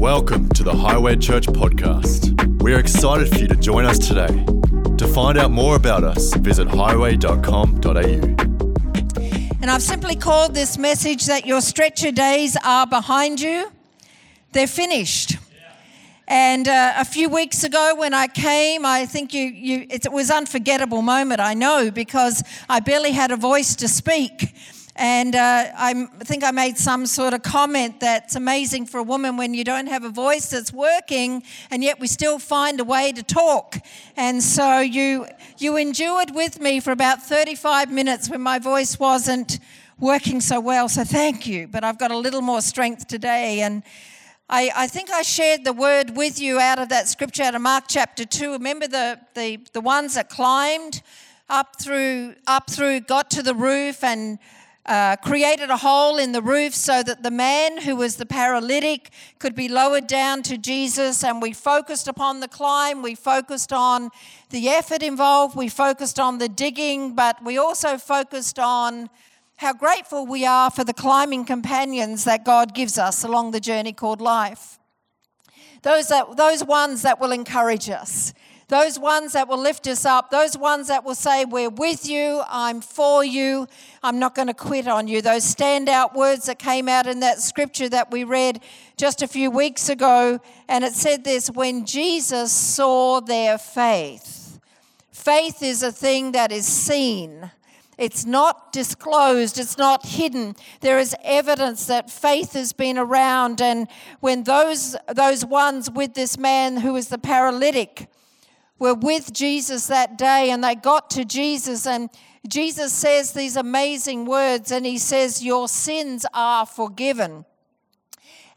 Welcome to the Highway Church podcast. We're excited for you to join us today. To find out more about us, visit highway.com.au. And I've simply called this message that your stretcher days are behind you. They're finished. And a few weeks ago when I came, I think it was an unforgettable moment, I know, because I barely had a voice to speak. And I think I made some sort of comment that's amazing for a woman when you don't have a voice that's working, and yet we still find a way to talk. And so you endured with me for about 35 minutes when my voice wasn't working so well. So thank you. But I've got a little more strength today. And I think I shared the word with you out of that scripture out of Mark chapter 2. Remember the ones that climbed up through, got to the roof and created a hole in the roof so that the man who was the paralytic could be lowered down to Jesus. And we focused upon the climb. We focused on the effort involved. We focused on the digging, but we also focused on how grateful we are for the climbing companions that God gives us along the journey called life. Those ones that will encourage us, those ones that will lift us up, those ones that will say, we're with you, I'm for you, I'm not going to quit on you. Those standout words that came out in that scripture that we read just a few weeks ago, and it said this, when Jesus saw their faith. Faith is a thing that is seen. It's not disclosed. It's not hidden. There is evidence that faith has been around. And when those ones with this man who was the paralytic were with Jesus that day, and they got to Jesus, and Jesus says these amazing words, and he says, your sins are forgiven.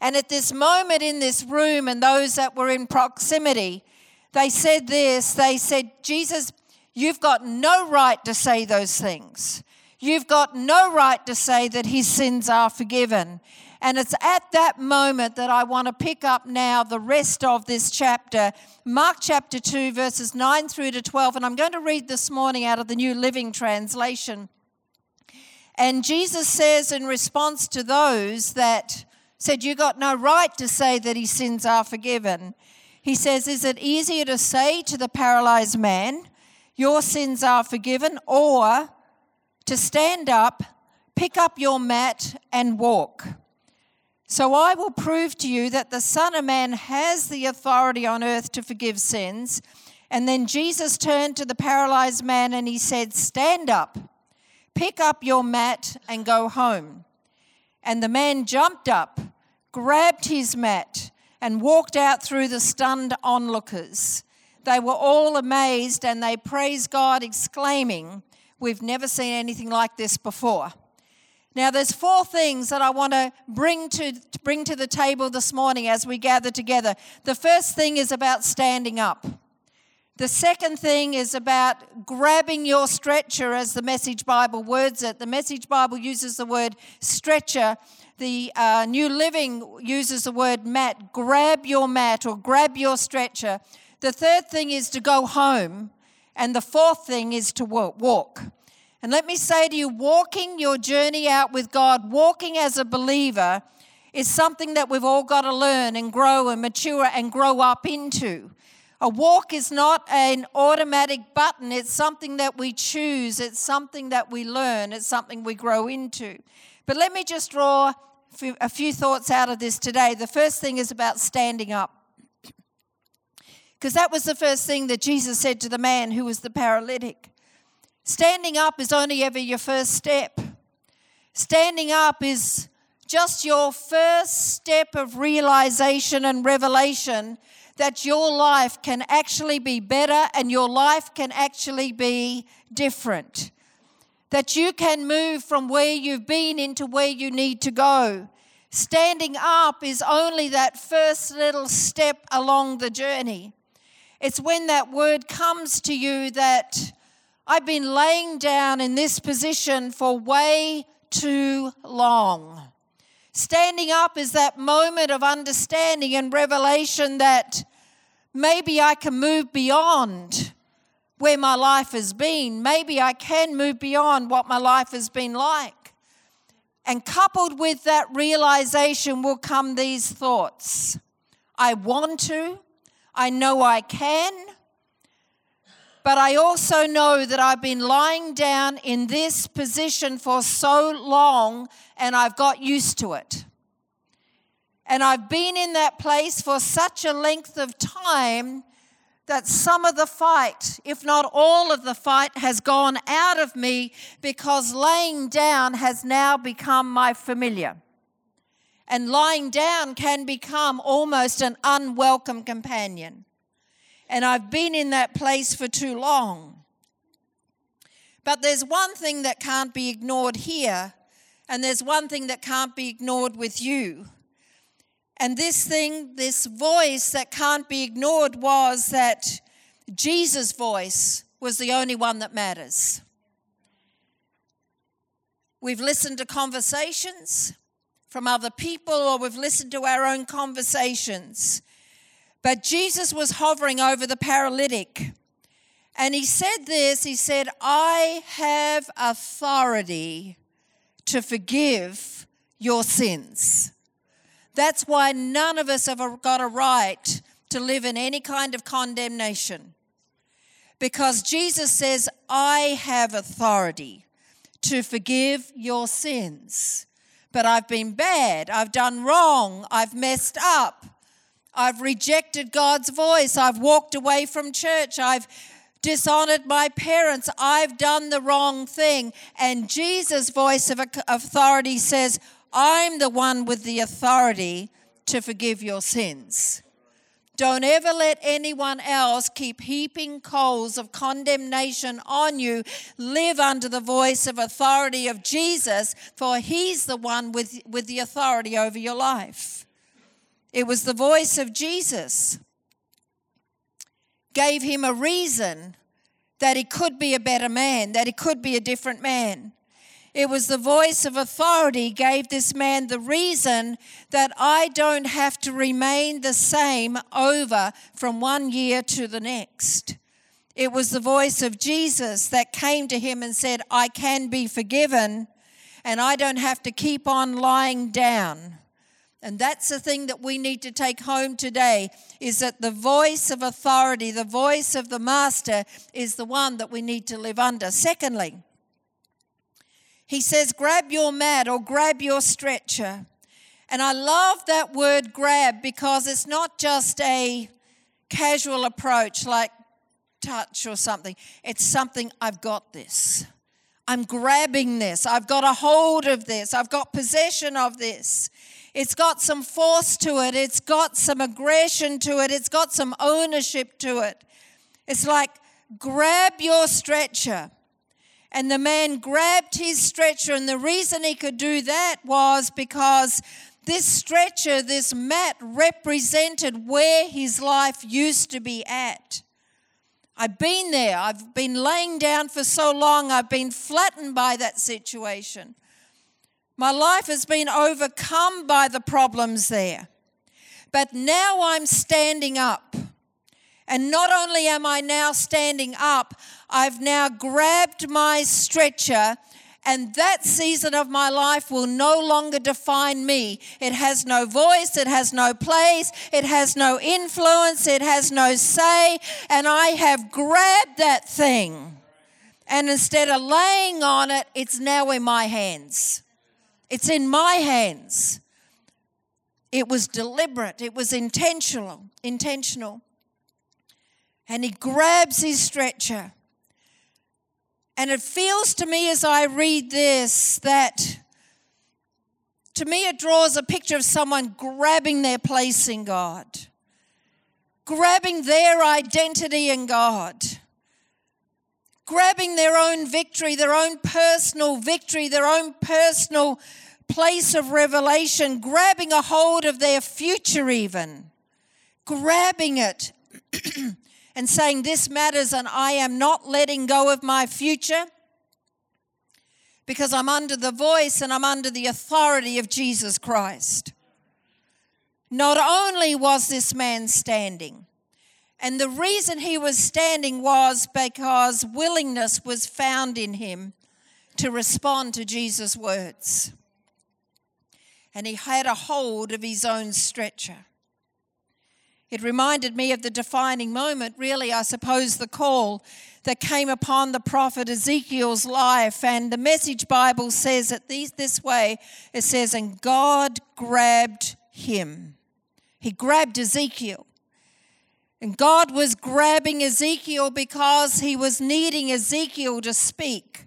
And at this moment in this room and those that were in proximity, they said this. They said, Jesus, you've got no right to say those things. You've got no right to say that his sins are forgiven. And it's at that moment that I want to pick up now the rest of this chapter, Mark chapter 2, verses 9 through to 12. And I'm going to read this morning out of the New Living Translation. And Jesus says in response to those that said, you got no right to say that his sins are forgiven. He says, is it easier to say to the paralyzed man, your sins are forgiven, or to stand up, pick up your mat and walk? So I will prove to you that the Son of Man has the authority on earth to forgive sins. And then Jesus turned to the paralyzed man and he said, stand up, pick up your mat and go home. And the man jumped up, grabbed his mat and walked out through the stunned onlookers. They were all amazed and they praised God, exclaiming, we've never seen anything like this before. Now, there's four things that I want to bring to the table this morning as we gather together. The first thing is about standing up. The second thing is about grabbing your stretcher, as the Message Bible words it. The Message Bible uses the word stretcher. The New Living uses the word mat. Grab your mat or grab your stretcher. The third thing is to go home, and the fourth thing is to walk. And let me say to you, walking your journey out with God, walking as a believer is something that we've all got to learn and grow and mature and grow up into. A walk is not an automatic button. It's something that we choose. It's something that we learn. It's something we grow into. But let me just draw a few thoughts out of this today. The first thing is about standing up. Because that was the first thing that Jesus said to the man who was the paralytic. Standing up is only ever your first step. Standing up is just your first step of realization and revelation that your life can actually be better and your life can actually be different. That you can move from where you've been into where you need to go. Standing up is only that first little step along the journey. It's when that word comes to you that I've been laying down in this position for way too long. Standing up is that moment of understanding and revelation that maybe I can move beyond where my life has been. Maybe I can move beyond what my life has been like. And coupled with that realization will come these thoughts. I want to, I know I can, but I also know that I've been lying down in this position for so long and I've got used to it. And I've been in that place for such a length of time that some of the fight, if not all of the fight, has gone out of me because laying down has now become my familiar. And lying down can become almost an unwelcome companion. And I've been in that place for too long. But there's one thing that can't be ignored here, and there's one thing that can't be ignored with you. And this thing, this voice that can't be ignored was that Jesus' voice was the only one that matters. We've listened to conversations from other people, or we've listened to our own conversations. But Jesus was hovering over the paralytic. And he said this, he said, I have authority to forgive your sins. That's why none of us have got a right to live in any kind of condemnation. Because Jesus says, I have authority to forgive your sins. But I've been bad, I've done wrong, I've messed up, I've rejected God's voice, I've walked away from church, I've dishonored my parents, I've done the wrong thing. And Jesus' voice of authority says, I'm the one with the authority to forgive your sins. Don't ever let anyone else keep heaping coals of condemnation on you. Live under the voice of authority of Jesus, for he's the one with the authority over your life. It was the voice of Jesus. Gave him a reason that he could be a better man, that he could be a different man. It was the voice of authority gave this man the reason that I don't have to remain the same over from one year to the next. It was the voice of Jesus that came to him and said, I can be forgiven and I don't have to keep on lying down. And that's the thing that we need to take home today, is that the voice of authority, the voice of the Master, is the one that we need to live under. Secondly, he says, grab your mat or grab your stretcher. And I love that word grab, because it's not just a casual approach like touch or something. It's something, I've got this. I'm grabbing this. I've got a hold of this. I've got possession of this. It's got some force to it. It's got some aggression to it. It's got some ownership to it. It's like, grab your stretcher. And the man grabbed his stretcher, and the reason he could do that was because this stretcher, this mat, represented where his life used to be at. I've been there. I've been laying down for so long. I've been flattened by that situation. My life has been overcome by the problems there. But now I'm standing up. And not only am I now standing up, I've now grabbed my stretcher, and that season of my life will no longer define me. It has no voice, it has no place, it has no influence, it has no say, and I have grabbed that thing. And instead of laying on it, it's now in my hands. It's in my hands. It was deliberate, it was intentional. And he grabs his stretcher. And it feels to me as I read this that, to me, it draws a picture of someone grabbing their place in God, grabbing their identity in God, grabbing their own victory, their own personal victory, their own personal place of revelation, grabbing a hold of their future even, grabbing it. And saying, this matters, and I am not letting go of my future because I'm under the voice and I'm under the authority of Jesus Christ. Not only was this man standing, and the reason he was standing was because willingness was found in him to respond to Jesus' words. And he had a hold of his own stretcher. It reminded me of the defining moment, really, I suppose, the call that came upon the prophet Ezekiel's life. And the Message Bible says it this way. It says, and God grabbed him. He grabbed Ezekiel. And God was grabbing Ezekiel because he was needing Ezekiel to speak.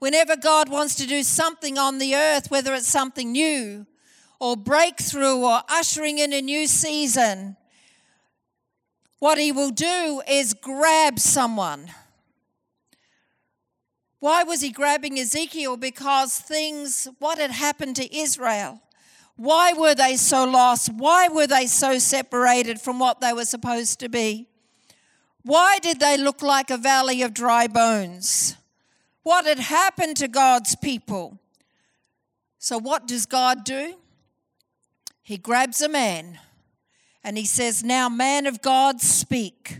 Whenever God wants to do something on the earth, whether it's something new or breakthrough or ushering in a new season, what he will do is grab someone. Why was he grabbing Ezekiel? Because what had happened to Israel? Why were they so lost? Why were they so separated from what they were supposed to be? Why did they look like a valley of dry bones? What had happened to God's people? So what does God do? He grabs a man and he says, now, man of God, speak.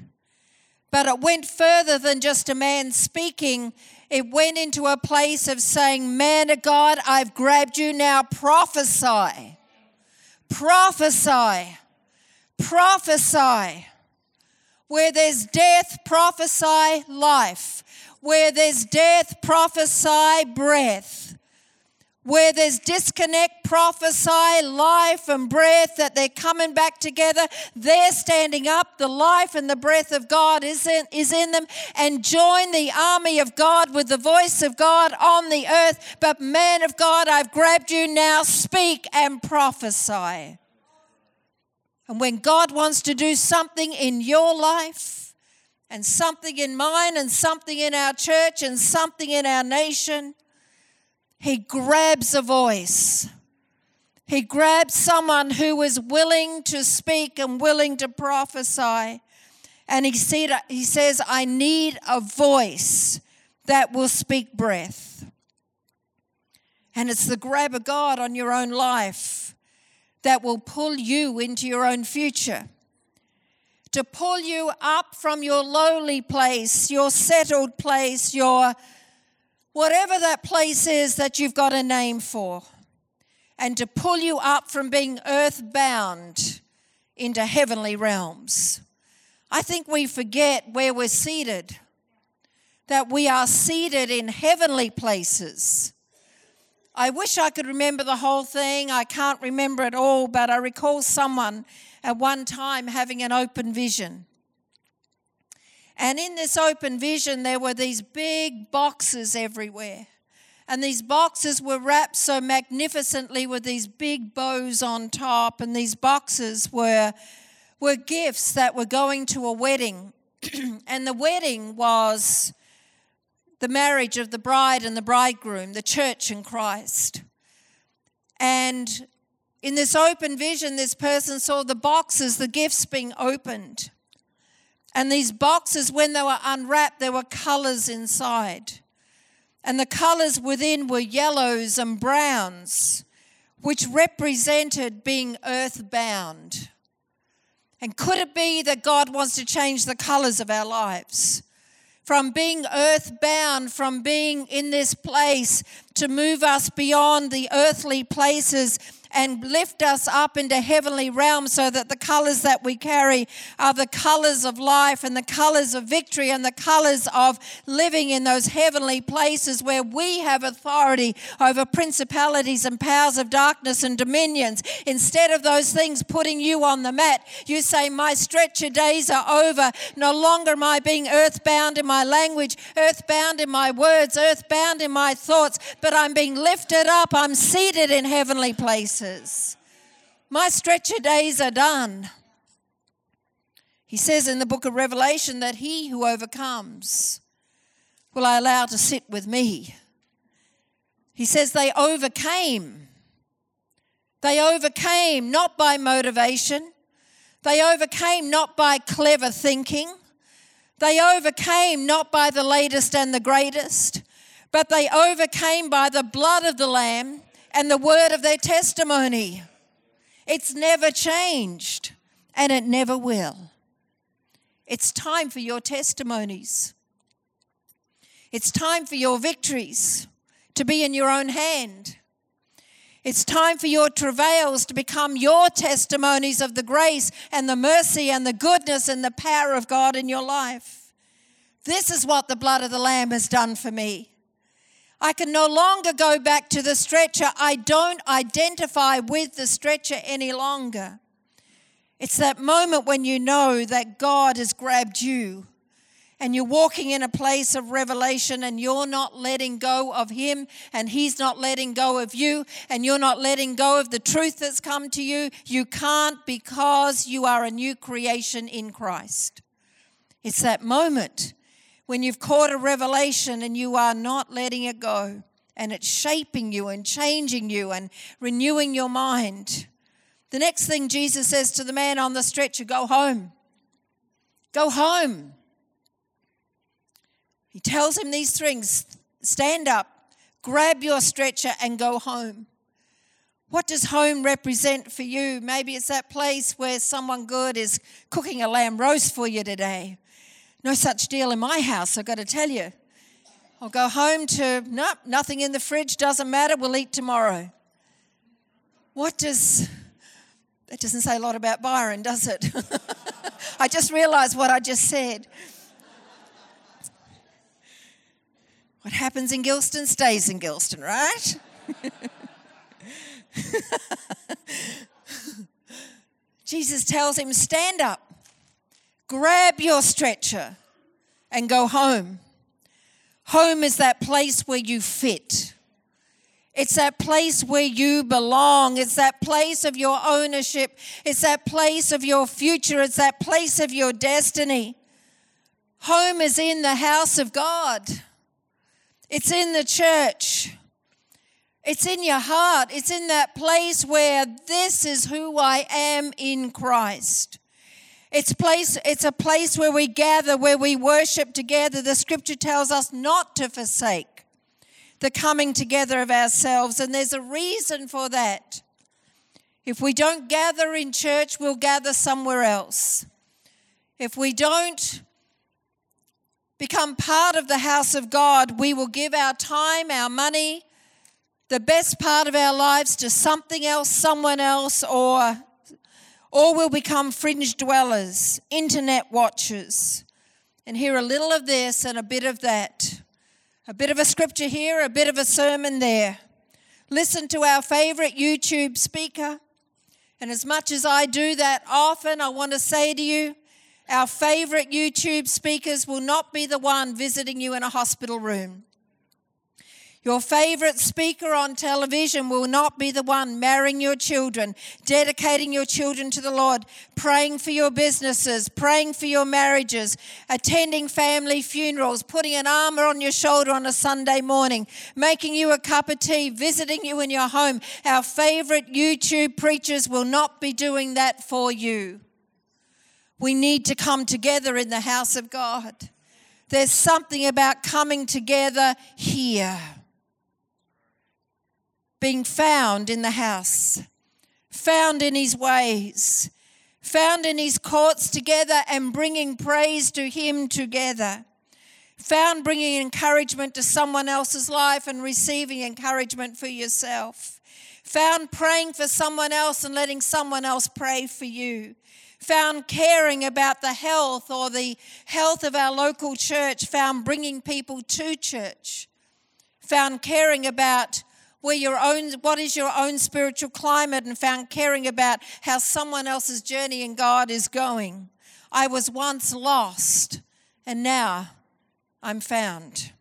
But it went further than just a man speaking. It went into a place of saying, man of God, I've grabbed you now. Prophesy, prophesy, prophesy. Where there's death, prophesy life. Where there's death, prophesy breath. Where there's disconnect, prophesy life and breath, that they're coming back together. They're standing up. The life and the breath of God is in them. And join the army of God with the voice of God on the earth. But man of God, I've grabbed you now. Speak and prophesy. And when God wants to do something in your life, and something in mine, and something in our church, and something in our nation, he grabs a voice. He grabs someone who is willing to speak and willing to prophesy. And he says, I need a voice that will speak breath. And it's the grab of God on your own life that will pull you into your own future, to pull you up from your lowly place, your settled place, your whatever that place is that you've got a name for, and to pull you up from being earthbound into heavenly realms. I think we forget where we're seated, that we are seated in heavenly places. I wish I could remember the whole thing. I can't remember it all, but I recall someone at one time having an open vision. And in this open vision, there were these big boxes everywhere. And these boxes were wrapped so magnificently with these big bows on top. And these boxes were gifts that were going to a wedding. And the wedding was the marriage of the bride and the bridegroom, the church in Christ. And in this open vision, this person saw the boxes, the gifts being opened. And these boxes, when they were unwrapped, there were colours inside. And the colours within were yellows and browns, which represented being earthbound. And could it be that God wants to change the colours of our lives? From being earthbound, from being in this place, to move us beyond the earthly places and lift us up into heavenly realms, so that the colours that we carry are the colours of life and the colours of victory and the colours of living in those heavenly places where we have authority over principalities and powers of darkness and dominions. Instead of those things putting you on the mat, you say, my stretcher days are over. No longer am I being earthbound in my language, earthbound in my words, earthbound in my thoughts, but I'm being lifted up. I'm seated in heavenly places. My stretcher days are done. He says in the book of Revelation that he who overcomes will I allow to sit with me. He says they overcame. They overcame not by motivation. They overcame not by clever thinking. They overcame not by the latest and the greatest, but they overcame by the blood of the Lamb and the word of their testimony. It's never changed, and it never will. It's time for your testimonies. It's time for your victories to be in your own hand. It's time for your travails to become your testimonies of the grace and the mercy and the goodness and the power of God in your life. This is what the blood of the Lamb has done for me. I can no longer go back to the stretcher. I don't identify with the stretcher any longer. It's that moment when you know that God has grabbed you and you're walking in a place of revelation and you're not letting go of him and he's not letting go of you and you're not letting go of the truth that's come to you. You can't, because you are a new creation in Christ. It's that moment when you've caught a revelation and you are not letting it go, and it's shaping you and changing you and renewing your mind. The next thing Jesus says to the man on the stretcher, go home. Go home. He tells him these things: stand up, grab your stretcher and go home. What does home represent for you? Maybe it's that place where someone good is cooking a lamb roast for you today. No such deal in my house, I've got to tell you. I'll go home to, nope, nothing in the fridge, doesn't matter, we'll eat tomorrow. That doesn't say a lot about Byron, does it? I just realised what I just said. What happens in Gilston stays in Gilston, right? Jesus tells him, stand up. Grab your stretcher and go home. Home is that place where you fit. It's that place where you belong. It's that place of your ownership. It's that place of your future. It's that place of your destiny. Home is in the house of God. It's in the church. It's in your heart. It's in that place where this is who I am in Christ. It's a place where we gather, where we worship together. The scripture tells us not to forsake the coming together of ourselves, and there's a reason for that. If we don't gather in church, we'll gather somewhere else. If we don't become part of the house of God, we will give our time, our money, the best part of our lives to something else, someone else, or we'll become fringe dwellers, internet watchers, and hear a little of this and a bit of that, a bit of a scripture here, a bit of a sermon there. Listen to our favourite YouTube speaker, and as much as I do that often, I want to say to you, our favourite YouTube speakers will not be the one visiting you in a hospital room. Your favourite speaker on television will not be the one marrying your children, dedicating your children to the Lord, praying for your businesses, praying for your marriages, attending family funerals, putting an arm on your shoulder on a Sunday morning, making you a cup of tea, visiting you in your home. Our favourite YouTube preachers will not be doing that for you. We need to come together in the house of God. There's something about coming together here. Being found in the house, found in his ways, found in his courts together and bringing praise to him together, found bringing encouragement to someone else's life and receiving encouragement for yourself, found praying for someone else and letting someone else pray for you, found caring about the health of our local church, found bringing people to church, found caring about what is your own spiritual climate, and found caring about how someone else's journey in God is going. I was once lost and now I'm found.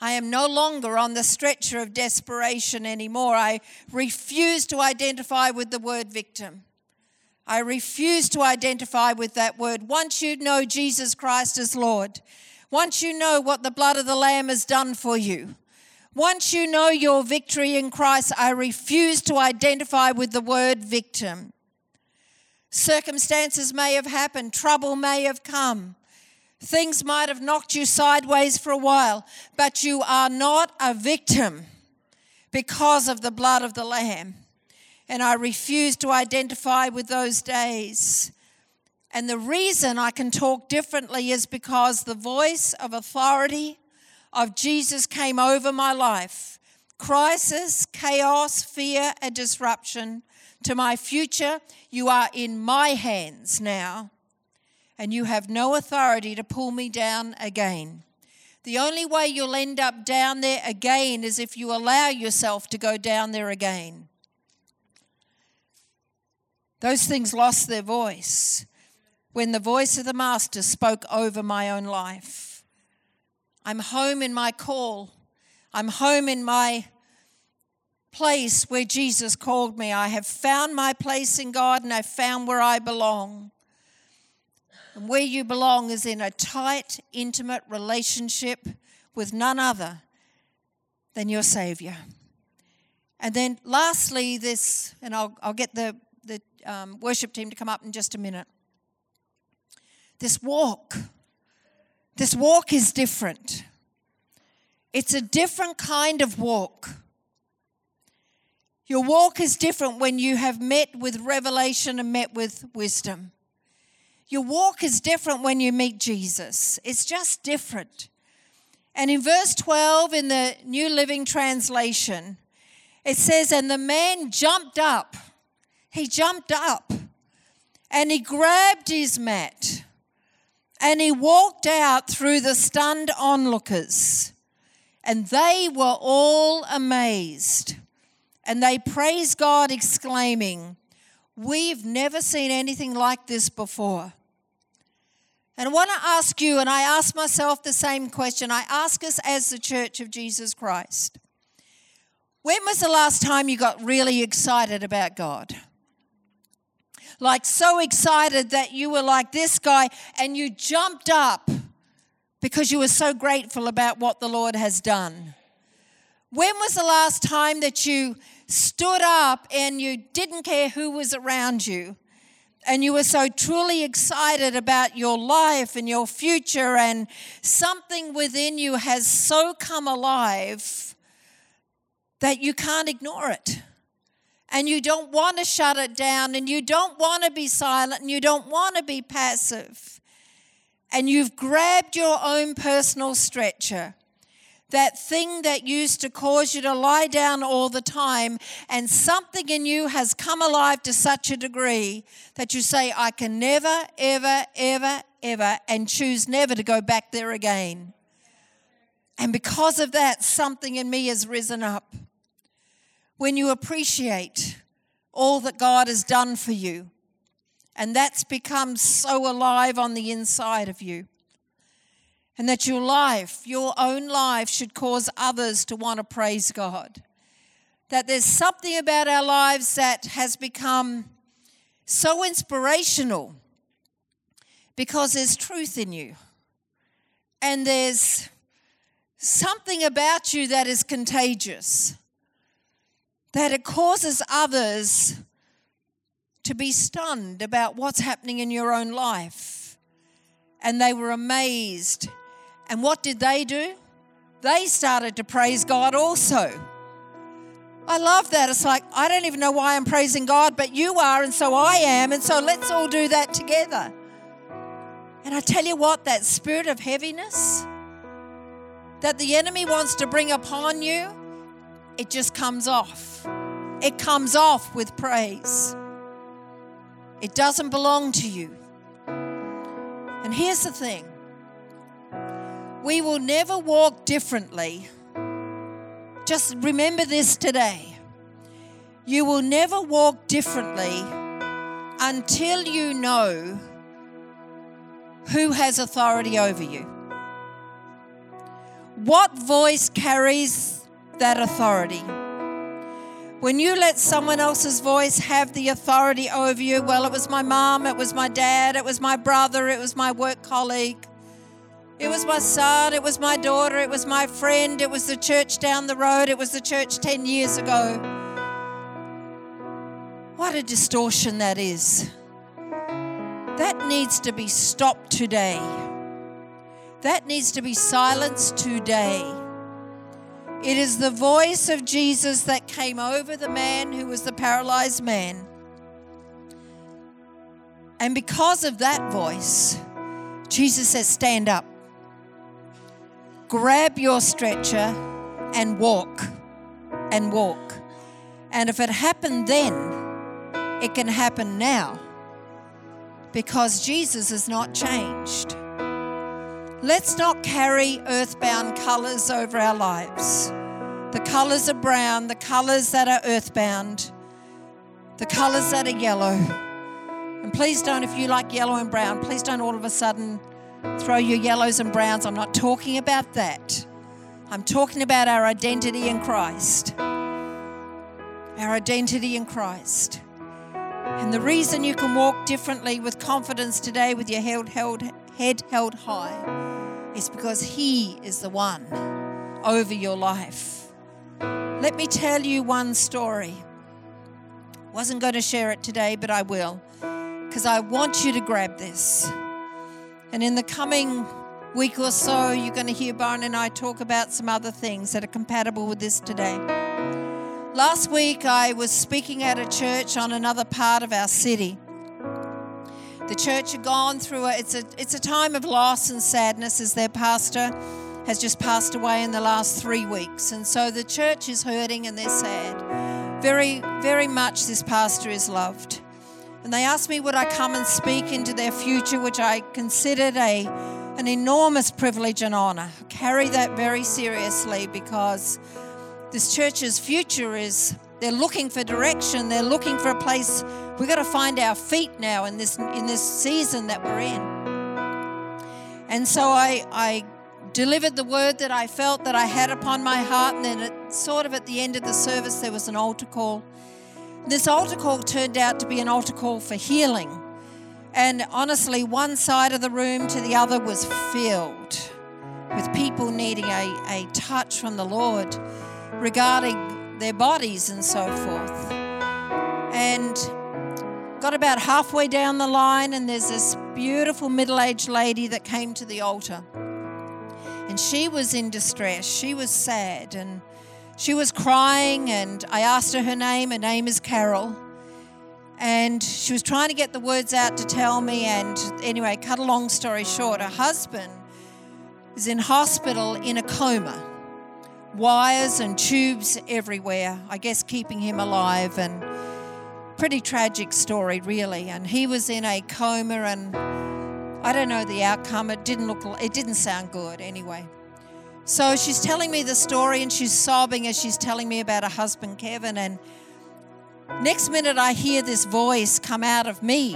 I am no longer on the stretcher of desperation anymore. I refuse to identify with the word victim. I refuse to identify with that word. Once you know Jesus Christ as Lord, once you know what the blood of the Lamb has done for you, once you know your victory in Christ, I refuse to identify with the word victim. Circumstances may have happened. Trouble may have come. Things might have knocked you sideways for a while, but you are not a victim because of the blood of the Lamb. And I refuse to identify with those days. And the reason I can talk differently is because the voice of authority of Jesus came over my life, crisis, chaos, fear, and disruption to my future. You are in my hands now, and you have no authority to pull me down again. The only way you'll end up down there again is if you allow yourself to go down there again. Those things lost their voice when the voice of the Master spoke over my own life. I'm home in my call. I'm home in my place where Jesus called me. I have found my place in God, and I've found where I belong. And where you belong is in a tight, intimate relationship with none other than your Savior. And then lastly, this, and I'll get the worship team to come up in just a minute. This walk is different. It's a different kind of walk. Your walk is different when you have met with revelation and met with wisdom. Your walk is different when you meet Jesus. It's just different. And in verse 12 in the New Living Translation, it says, and the man jumped up. He jumped up and he grabbed his mat and he walked out through the stunned onlookers. And they were all amazed. And they praised God, exclaiming, we've never seen anything like this before. And I want to ask you, and I ask myself the same question, I ask us as the Church of Jesus Christ, when was the last time you got really excited about God? Like so excited that you were like this guy and you jumped up because you were so grateful about what the Lord has done. When was the last time that you stood up and you didn't care who was around you and you were so truly excited about your life and your future, and something within you has so come alive that you can't ignore it, and you don't want to shut it down, and you don't want to be silent, and you don't want to be passive, and you've grabbed your own personal stretcher, that thing that used to cause you to lie down all the time, and something in you has come alive to such a degree that you say, I can never, ever, ever, ever, and choose never to go back there again. And because of that, something in me has risen up. When you appreciate all that God has done for you, and that's become so alive on the inside of you, and that your life, your own life, should cause others to want to praise God. That there's something about our lives that has become so inspirational because there's truth in you. And there's something about you that is contagious, that it causes others to be stunned about what's happening in your own life. And they were amazed. And what did they do? They started to praise God also. I love that. It's like, I don't even know why I'm praising God, but you are, and so I am, and so let's all do that together. And I tell you what, that spirit of heaviness that the enemy wants to bring upon you, it just comes off. It comes off with praise. It doesn't belong to you. And here's the thing. We will never walk differently. Just remember this today. You will never walk differently until you know who has authority over you. What voice carries that authority? When you let someone else's voice have the authority over you, well, it was my mom, it was my dad, it was my brother, it was my work colleague, it was my son, it was my daughter, it was my friend, it was the church down the road, it was the church 10 years ago. What a distortion that is. That needs to be stopped today. That needs to be silenced today. It is the voice of Jesus that came over the man who was the paralyzed man. And because of that voice, Jesus says, stand up. Grab your stretcher and walk. and walk. And if it happened then, it can happen now, because Jesus is not changed. Let's not carry earthbound colours over our lives. The colours are brown, the colours that are earthbound, the colours that are yellow. And please don't, if you like yellow and brown, please don't all of a sudden throw your yellows and browns. I'm not talking about that. I'm talking about our identity in Christ. Our identity in Christ. And the reason you can walk differently with confidence today with your head held high is because He is the one over your life. Let me tell you one story. Wasn't going to share it today, but I will, because I want you to grab this. And in the coming week or so, you're going to hear Byron and I talk about some other things that are compatible with this today. Last week, I was speaking at a church on another part of our city. The church had gone through it's a time of loss and sadness, as their pastor has just passed away in the last 3 weeks. And so the church is hurting and they're sad. Very, very much this pastor is loved. And they asked me would I come and speak into their future, which I considered an enormous privilege and honour. I carry that very seriously, because this church's future is, they're looking for direction, they're looking for a place. We've got to find our feet now in this season that we're in. And so I delivered the word that I felt that I had upon my heart, and then at the end of the service there was an altar call. This altar call turned out to be an altar call for healing. And honestly, one side of the room to the other was filled with people needing a touch from the Lord regarding their bodies and so forth. And got about halfway down the line, and there's this beautiful middle-aged lady that came to the altar. And she was in distress. She was sad, and she was crying, and I asked her name. Her name is Carol. And she was trying to get the words out to tell me. And anyway, cut a long story short, her husband is in hospital in a coma. Wires and tubes everywhere, I guess keeping him alive. And pretty tragic story, really. And he was in a coma, and I don't know the outcome. It didn't sound good anyway. So she's telling me the story, and she's sobbing as she's telling me about her husband, Kevin. And next minute I hear this voice come out of me.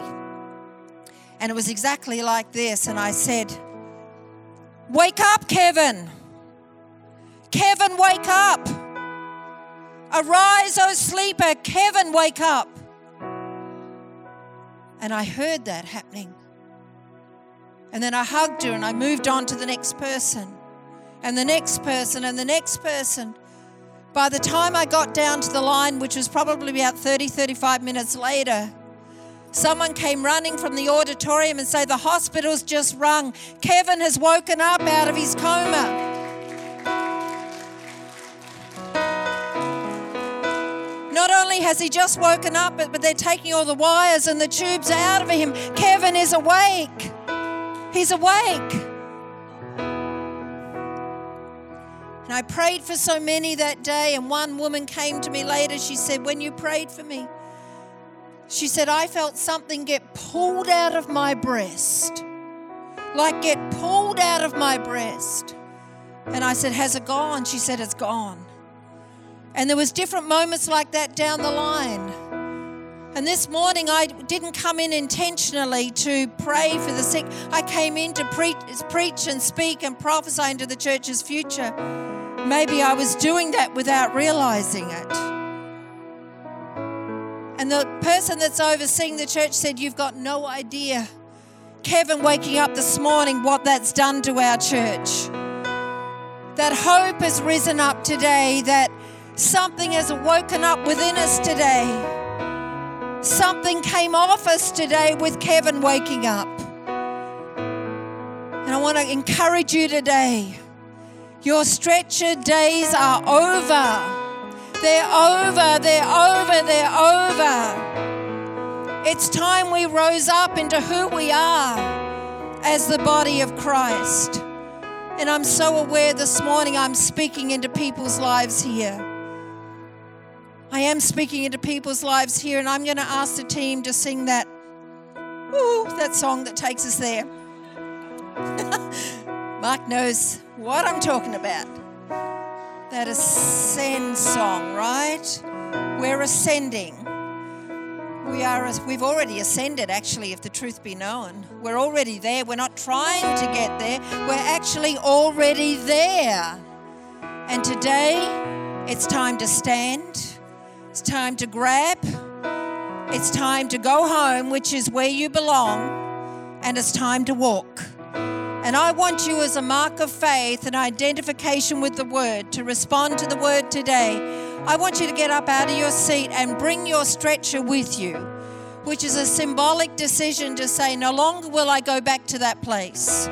And it was exactly like this. And I said, "Wake up, Kevin. Kevin, wake up. Arise, O sleeper. Kevin, wake up." And I heard that happening. And then I hugged her, and I moved on to the next person. And the next person, and the next person. By the time I got down to the line, which was probably about 30, 35 minutes later, someone came running from the auditorium and said, "The hospital's just rung. Kevin has woken up out of his coma." Not only has he just woken up, but they're taking all the wires and the tubes out of him. Kevin is awake. He's awake. And I prayed for so many that day, and one woman came to me later. She said, "When you prayed for me," she said, "I felt something get pulled out of my breast, like get pulled out of my breast." And I said, "Has it gone?" She said, "It's gone." And there was different moments like that down the line. And this morning I didn't come in intentionally to pray for the sick. I came in to preach and speak and prophesy into the church's future. Maybe I was doing that without realizing it. And the person that's overseeing the church said, "You've got no idea, Kevin waking up this morning, what that's done to our church. That hope has risen up today, that something has woken up within us today. Something came off us today with Kevin waking up." And I want to encourage you today. Your stretcher days are over. They're over, they're over, they're over. It's time we rose up into who we are as the body of Christ. And I'm so aware this morning I'm speaking into people's lives here. I am speaking into people's lives here, and I'm going to ask the team to sing that, that song that takes us there. Mark knows what I'm talking about. That ascend song, right? We're ascending. We've already ascended, actually, if the truth be known. We're already there. We're not trying to get there. We're actually already there. And today, it's time to stand. It's time to grab. It's time to go home, which is where you belong. And it's time to walk. And I want you, as a mark of faith and identification with the Word, to respond to the Word today. I want you to get up out of your seat and bring your stretcher with you, which is a symbolic decision to say, no longer will I go back to that place.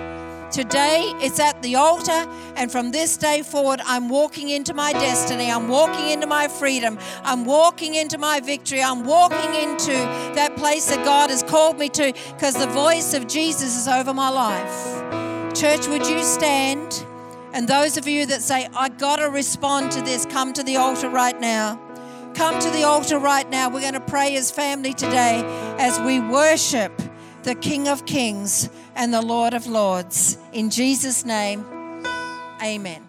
Today, it's at the altar, and from this day forward, I'm walking into my destiny. I'm walking into my freedom. I'm walking into my victory. I'm walking into that place that God has called me to, because the voice of Jesus is over my life. Church, would you stand? And those of you that say, I got to respond to this, come to the altar right now. Come to the altar right now. We're going to pray as family today as we worship the King of Kings and the Lord of Lords. In Jesus' name, amen.